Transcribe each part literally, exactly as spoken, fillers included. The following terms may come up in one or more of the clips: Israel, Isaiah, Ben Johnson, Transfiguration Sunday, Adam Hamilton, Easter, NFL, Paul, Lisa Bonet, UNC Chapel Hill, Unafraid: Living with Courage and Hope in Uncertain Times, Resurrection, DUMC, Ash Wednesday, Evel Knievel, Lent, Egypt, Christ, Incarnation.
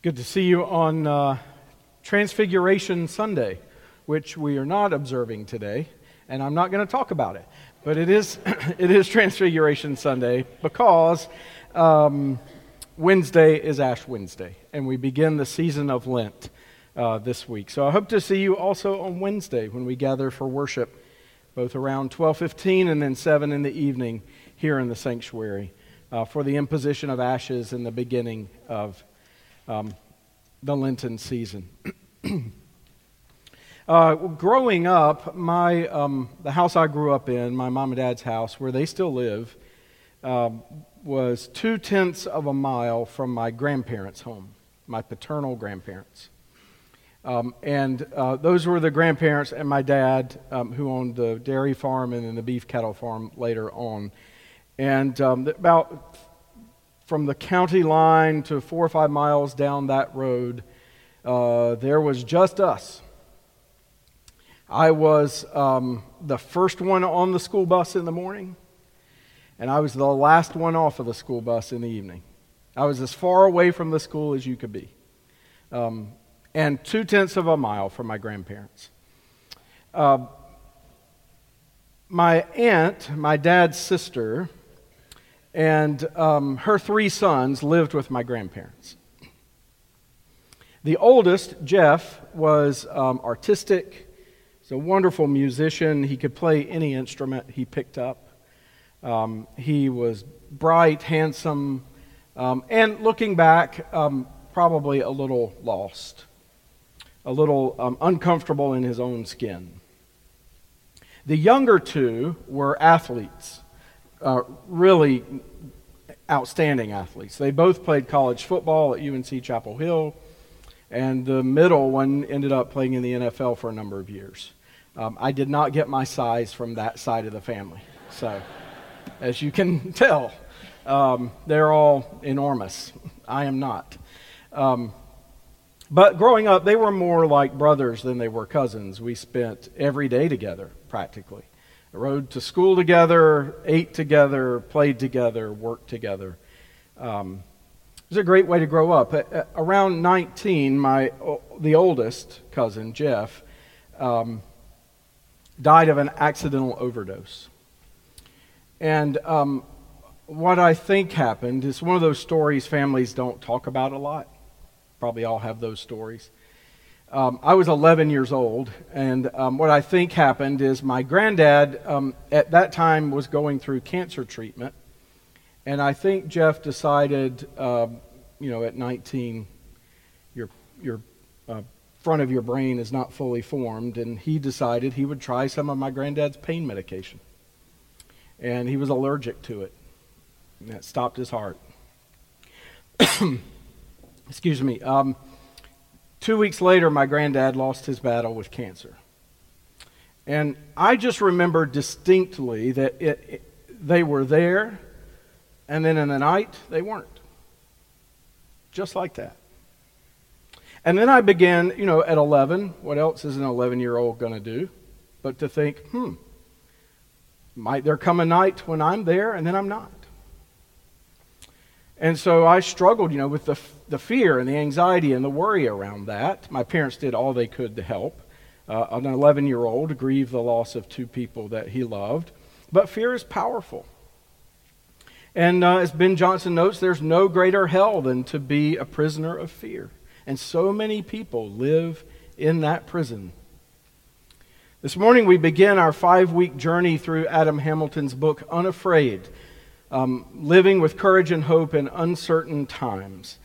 It's good to see you on uh, Transfiguration Sunday, which we are not observing today, and I'm not going to talk about it. But it is it is Transfiguration Sunday because um, Wednesday is Ash Wednesday, and we begin the season of Lent uh, this week. So I hope to see you also on Wednesday when we gather for worship, both around twelve fifteen and then seven in the evening here in the sanctuary uh, for the imposition of ashes in the beginning of um, the Lenten season. Uh, growing up, my um, the house I grew up in, my mom and dad's house, where they still live, um, was two-tenths of a mile from my grandparents' home, my paternal grandparents. Um, and uh, those were the grandparents and my dad, um, who owned the dairy farm and then the beef cattle farm later on. And um, about from the county line to four or five miles down that road, uh, there was just us. I was um, the first one on the school bus in the morning, and I was the last one off of the school bus in the evening. I was as far away from the school as you could be, um, and two-tenths of a mile from my grandparents. Uh, my aunt, my dad's sister, and um, her three sons lived with my grandparents. The oldest, Jeff, was um, artistic. He's a wonderful musician. He could play any instrument he picked up. Um, he was bright, handsome, um, and looking back, um, probably a little lost, a little um, uncomfortable in his own skin. The younger two were athletes, uh, really outstanding athletes. They both played college football at U N C Chapel Hill, and the middle one ended up playing in the N F L for a number of years. Um, I did not get my size from that side of the family. So, as you can tell, um, they're all enormous. I am not. Um, but growing up, they were more like brothers than they were cousins. We spent every day together, practically. Rode to school together, ate together, played together, worked together. Um, it was a great way to grow up. At around nineteen, my the oldest cousin, Jeff, um, died of an accidental overdose. And um, what I think happened is one of those stories families don't talk about a lot. Probably all have those stories. Um, I was eleven years old, and um, what I think happened is my granddad um, at that time was going through cancer treatment, and I think Jeff decided, um, you know, at nineteen, your your uh, front of your brain is not fully formed, and he decided he would try some of my granddad's pain medication. And he was allergic to it, and that stopped his heart. Excuse me. Um, two weeks later, my granddad lost his battle with cancer. And I just remember distinctly that it, it, they were there, and then in the night, they weren't. Just like that. And then I began, you know, at eleven, what else is an eleven-year-old going to do? But to think, hmm. Might there come a night when I'm there and then I'm not? And so I struggled, you know, with the the fear and the anxiety and the worry around that. My parents did all they could to help uh, an eleven-year-old grieve the loss of two people that he loved. But fear is powerful. And uh, as Ben Johnson notes, there's no greater hell than to be a prisoner of fear. And so many people live in that prison. This morning we begin our five-week journey through Adam Hamilton's book, Unafraid: um, Living with Courage and Hope in Uncertain Times.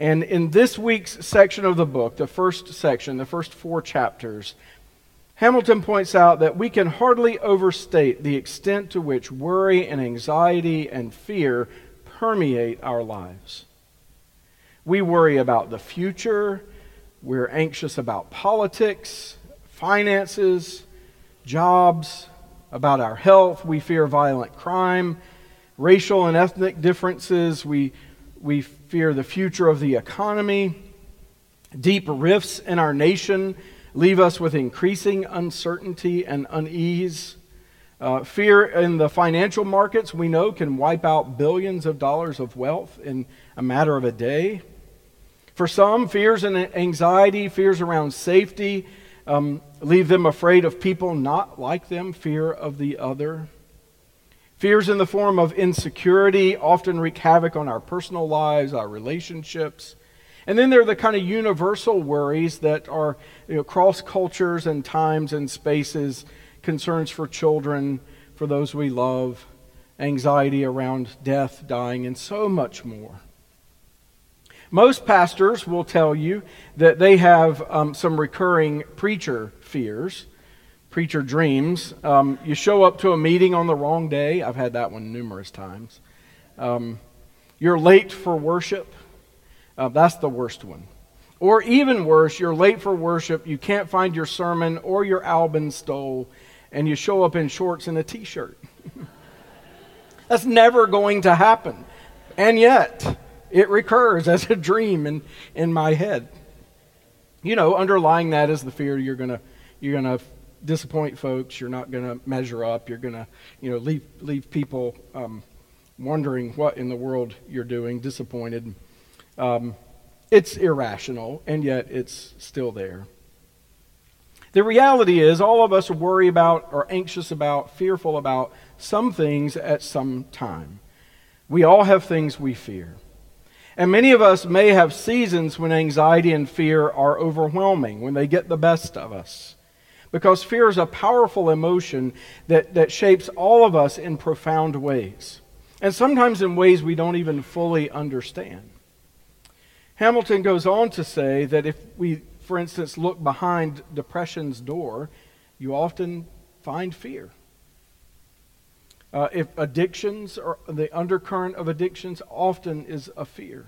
And in this week's section of the book, the first section, the first four chapters, Hamilton points out that we can hardly overstate the extent to which worry and anxiety and fear permeate our lives. We worry about the future, we're anxious about politics, finances, jobs, about our health. We fear violent crime, racial and ethnic differences. We, we fear the future of the economy. Deep rifts in our nation leave us with increasing uncertainty and unease. Uh, fear in the financial markets, we know, can wipe out billions of dollars of wealth in a matter of a day. For some, fears and anxiety, fears around safety, um, leave them afraid of people not like them, fear of the other. Fears in the form of insecurity often wreak havoc on our personal lives, our relationships. And then there are the kind of universal worries that are, you know, cross cultures and times and spaces, concerns for children, for those we love, anxiety around death, dying, and so much more. Most pastors will tell you that they have um, some recurring preacher fears, preacher dreams. Um, you show up to a meeting on the wrong day. I've had that one numerous times. Um, you're late for worship. Uh, that's the worst one. Or even worse, you're late for worship, you can't find your sermon or your album stole, and you show up in shorts and a t-shirt. That's never going to happen. And yet, it recurs as a dream in, in my head. You know, underlying that is the fear you're gonna you're gonna disappoint folks. You're not gonna measure up. You're gonna you know leave leave people um, wondering what in the world you're doing, disappointed. Um, it's irrational, and yet it's still there. The reality is, all of us worry about, or anxious about, fearful about some things at some time. We all have things we fear. And many of us may have seasons when anxiety and fear are overwhelming, when they get the best of us. Because fear is a powerful emotion that, that shapes all of us in profound ways. And sometimes in ways we don't even fully understand. Hamilton goes on to say that if we, for instance, look behind depression's door, you often find fear. Uh, if addictions, or the undercurrent of addictions, often is a fear.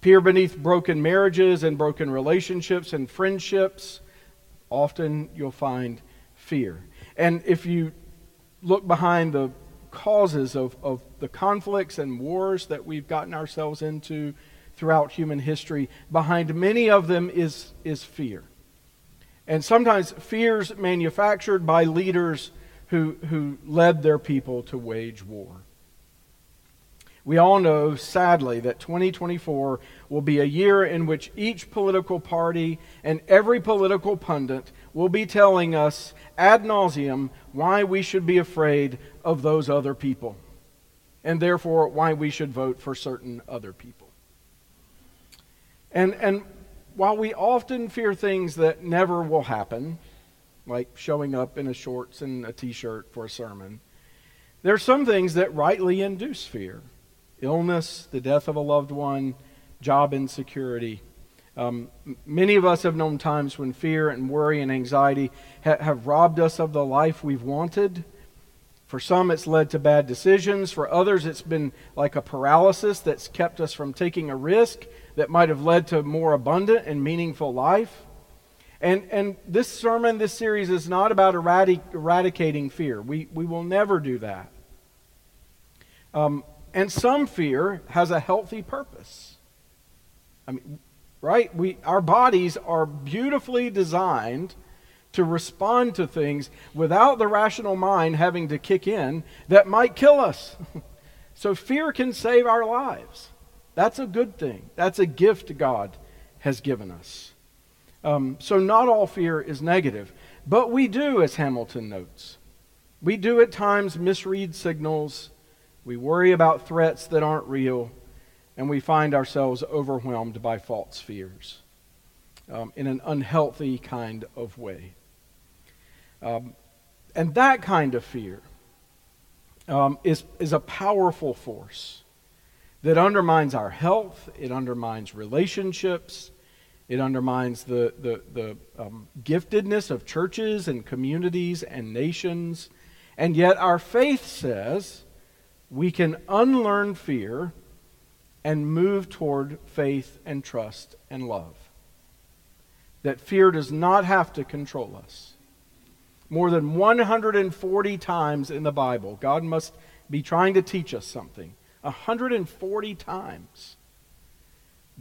Peer beneath broken marriages and broken relationships and friendships, often you'll find fear. And if you look behind the causes of, of the conflicts and wars that we've gotten ourselves into throughout human history, behind many of them is, is fear. And sometimes fears manufactured by leaders Who, who led their people to wage war. We all know, sadly, that twenty twenty-four will be a year in which each political party and every political pundit will be telling us ad nauseum why we should be afraid of those other people, and therefore why we should vote for certain other people. And, and while we often fear things that never will happen, like showing up in a shorts and a t-shirt for a sermon, there are some things that rightly induce fear. Illness, the death of a loved one, job insecurity. Um, many of us have known times when fear and worry and anxiety ha- have robbed us of the life we've wanted. For some, it's led to bad decisions. For others, it's been like a paralysis that's kept us from taking a risk that might have led to a more abundant and meaningful life. And and this sermon, this series, is not about eradi- eradicating fear. We we will never do that. Um, and some fear has a healthy purpose. I mean, right? We our bodies are beautifully designed to respond to things without the rational mind having to kick in that might kill us. So fear can save our lives. That's a good thing. That's a gift God has given us. Um, so not all fear is negative, but we do, as Hamilton notes, we do at times misread signals, we worry about threats that aren't real, and we find ourselves overwhelmed by false fears um, in an unhealthy kind of way. Um, and that kind of fear um, is, is a powerful force that undermines our health, it undermines relationships, it undermines the, the, the um, giftedness of churches and communities and nations. And yet our faith says we can unlearn fear and move toward faith and trust and love. That fear does not have to control us. More than one hundred forty times in the Bible, God must be trying to teach us something. one hundred forty times.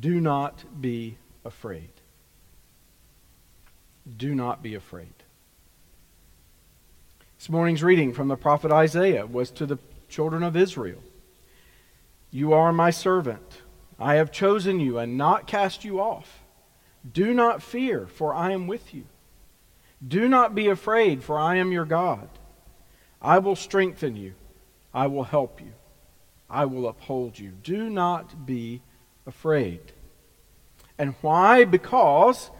Do not be afraid. Afraid. Do not be afraid. This morning's reading from the prophet Isaiah was to the children of Israel. You are my servant. I have chosen you and not cast you off. Do not fear, for I am with you. Do not be afraid, for I am your God. I will strengthen you. I will help you. I will uphold you. Do not be afraid. And why? Because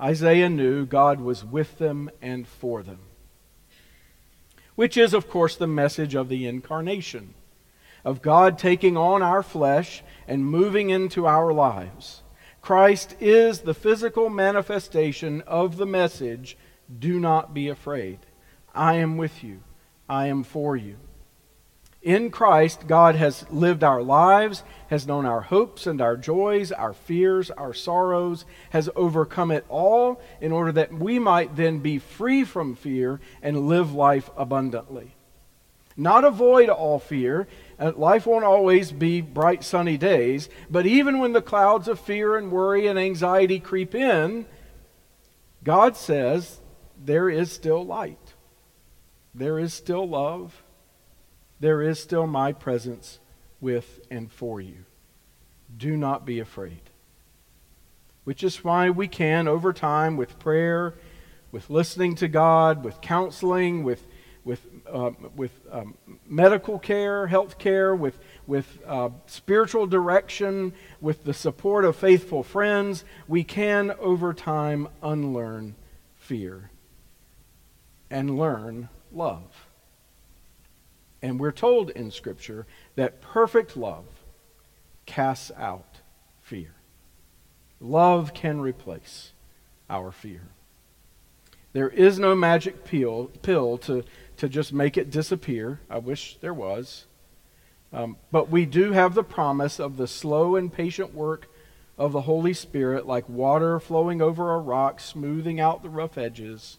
Isaiah knew God was with them and for them. Which is, of course, the message of the Incarnation, of God taking on our flesh and moving into our lives. Christ is the physical manifestation of the message, do not be afraid. I am with you. I am for you. In Christ, God has lived our lives, has known our hopes and our joys, our fears, our sorrows, has overcome it all in order that we might then be free from fear and live life abundantly. Not avoid all fear. Life won't always be bright, sunny days, but even when the clouds of fear and worry and anxiety creep in, God says there is still light. There is still love. There is still my presence with and for you. Do not be afraid. Which is why we can, over time, with prayer, with listening to God, with counseling, with with um, with um, medical care, health care, with, with uh, spiritual direction, with the support of faithful friends, we can, over time, unlearn fear and learn love. And we're told in Scripture that perfect love casts out fear. Love can replace our fear. There is no magic pill, pill to, to just make it disappear. I wish there was. Um, but we do have the promise of the slow and patient work of the Holy Spirit, like water flowing over a rock, smoothing out the rough edges.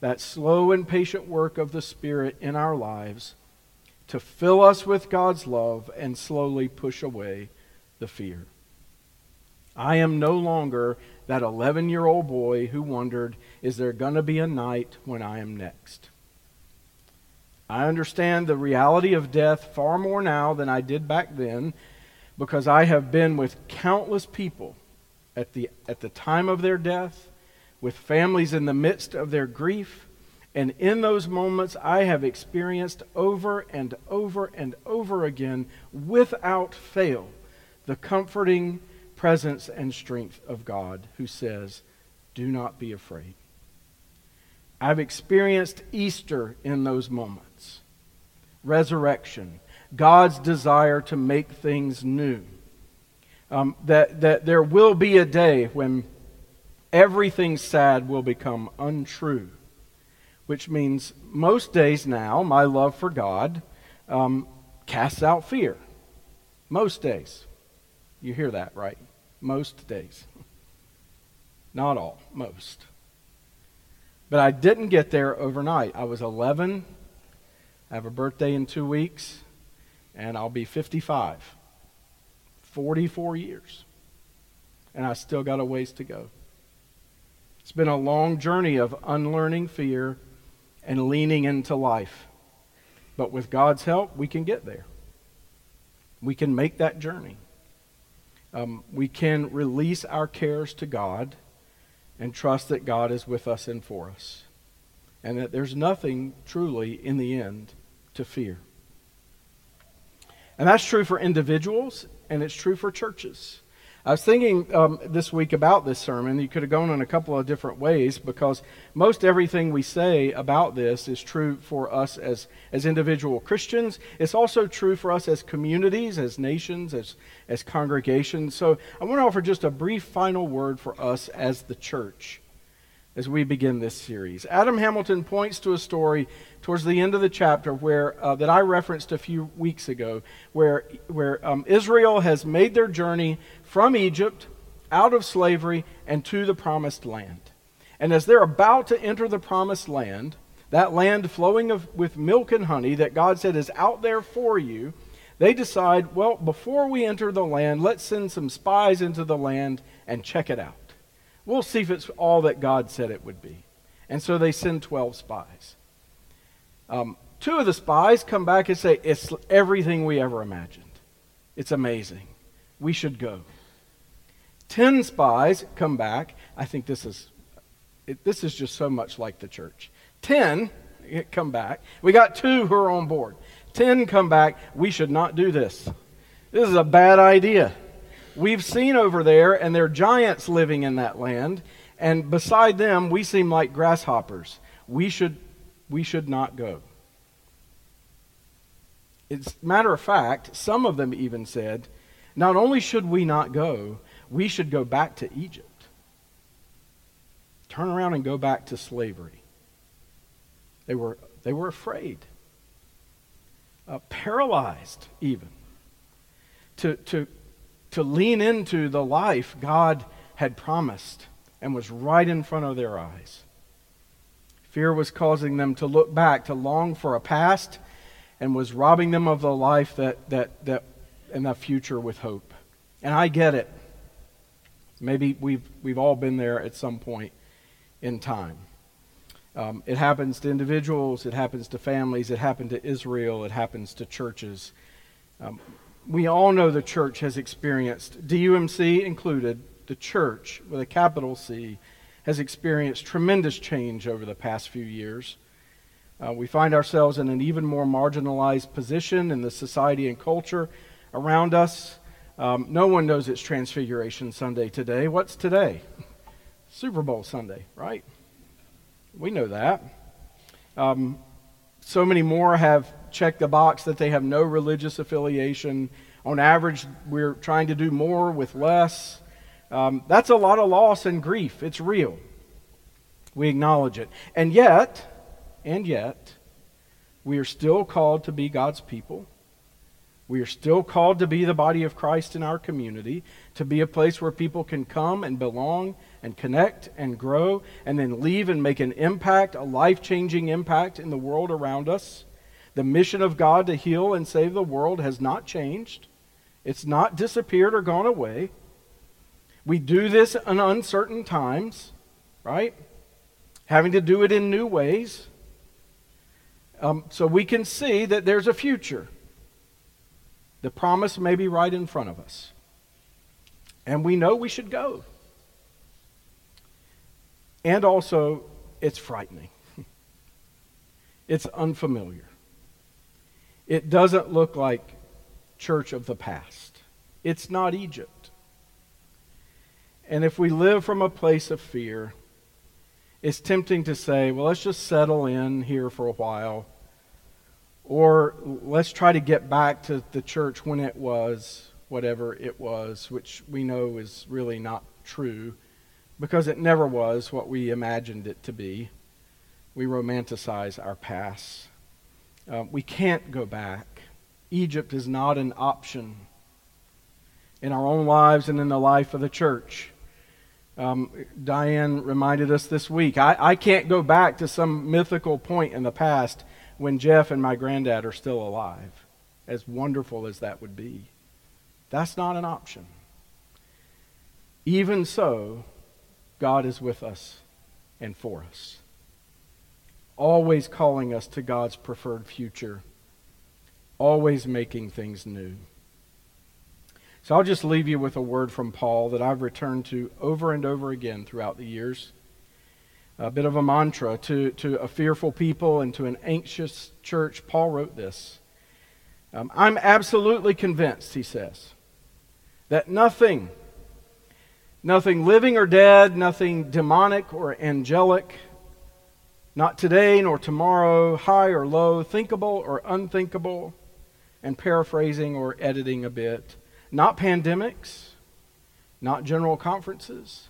That slow and patient work of the Spirit in our lives to fill us with God's love and slowly push away the fear. I am no longer that eleven-year-old boy who wondered, is there going to be a night when I am next? I understand the reality of death far more now than I did back then, because I have been with countless people at the, at the time of their death, with families in the midst of their grief, and in those moments, I have experienced over and over and over again, without fail, the comforting presence and strength of God who says, do not be afraid. I've experienced Easter in those moments. Resurrection, God's desire to make things new. Um, that, that there will be a day when everything sad will become untrue. Which means most days now, my love for God um, casts out fear. Most days. You hear that, right? Most days. Not all, most. But I didn't get there overnight. I was eleven. I have a birthday in two weeks. And I'll be fifty-five. forty-four years. And I still got a ways to go. It's been a long journey of unlearning fear and leaning into life. But with God's help, we can get there. We can make that journey. Um, we can release our cares to God and trust that God is with us and for us. And that there's nothing truly in the end to fear. And that's true for individuals, and it's true for churches. I was thinking um, this week about this sermon. You could have gone in a couple of different ways, because most everything we say about this is true for us as, as individual Christians. It's also true for us as communities, as nations, as, as congregations. So I want to offer just a brief final word for us as the church as we begin this series. Adam Hamilton points to a story towards the end of the chapter where uh, that I referenced a few weeks ago, where, where um, Israel has made their journey from Egypt, out of slavery, and to the promised land. And as they're about to enter the promised land, that land flowing of, with milk and honey that God said is out there for you, they decide, well, before we enter the land, let's send some spies into the land and check it out. We'll see if it's all that God said it would be. And so they send twelve spies. Um, two of the spies come back and say, it's everything we ever imagined. It's amazing. we should go. Ten spies come back. I think this is it, this is just so much like the church. Ten come back. We got two who are on board. Ten come back. We should not do this. This is a bad idea. We've seen over there, and there are giants living in that land, and beside them we seem like grasshoppers. We should, we should not go. As a matter of fact, some of them even said, not only should we not go, we should go back to Egypt. Turn around and go back to slavery. They were, they were afraid, uh, paralyzed even, to, to, to lean into the life God had promised and was right in front of their eyes. Fear was causing them to look back, to long for a past, and was robbing them of the life that that that and the future with hope. And I get it. Maybe we've we've all been there at some point in time. Um, it happens to individuals. It happens to families. It happened to Israel. It happens to churches. Um, we all know the church has experienced, D U M C included, the church with a capital C has experienced tremendous change over the past few years. Uh, we find ourselves in an even more marginalized position in the society and culture around us. Um, no one knows it's Transfiguration Sunday today. What's today? Super Bowl Sunday, right? We know that. Um, so many more have checked the box that they have no religious affiliation. On average, we're trying to do more with less. Um, that's a lot of loss and grief. It's real. We acknowledge it. And yet... And yet, we are still called to be God's people. We are still called to be the body of Christ in our community, to be a place where people can come and belong and connect and grow and then leave and make an impact, a life-changing impact in the world around us. The mission of God to heal and save the world has not changed. It's not disappeared or gone away. We do this in uncertain times, right? Having to do it in new ways. Um, so we can see that there's a future. The promise may be right in front of us. And we know we should go. And also, it's frightening. It's unfamiliar. It doesn't look like church of the past. It's not Egypt. And if we live from a place of fear, it's tempting to say, well, let's just settle in here for a while. Or let's try to get back to the church when it was, whatever it was, which we know is really not true because it never was what we imagined it to be. We romanticize our past. Uh, we can't go back. Egypt is not an option in our own lives and in the life of the church. Um, Diane reminded us this week, I, I can't go back to some mythical point in the past when Jeff and my granddad are still alive, as wonderful as that would be. That's not an option. Even so, God is with us and for us, always calling us to God's preferred future, always making things new. So I'll just leave you with a word from Paul that I've returned to over and over again throughout the years. A bit of a mantra to, to a fearful people and to an anxious church. Paul wrote this. Um, I'm absolutely convinced, he says, that nothing, nothing living or dead, nothing demonic or angelic, not today nor tomorrow, high or low, thinkable or unthinkable, and paraphrasing or editing a bit, not pandemics, not general conferences,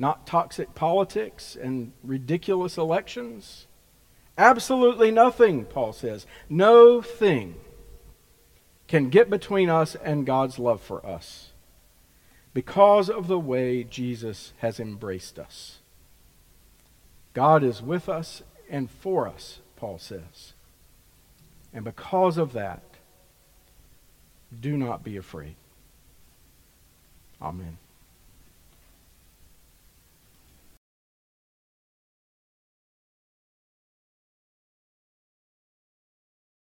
not toxic politics and ridiculous elections. Absolutely nothing, Paul says. No thing can get between us and God's love for us because of the way Jesus has embraced us. God is with us and for us, Paul says. And because of that, do not be afraid. Amen.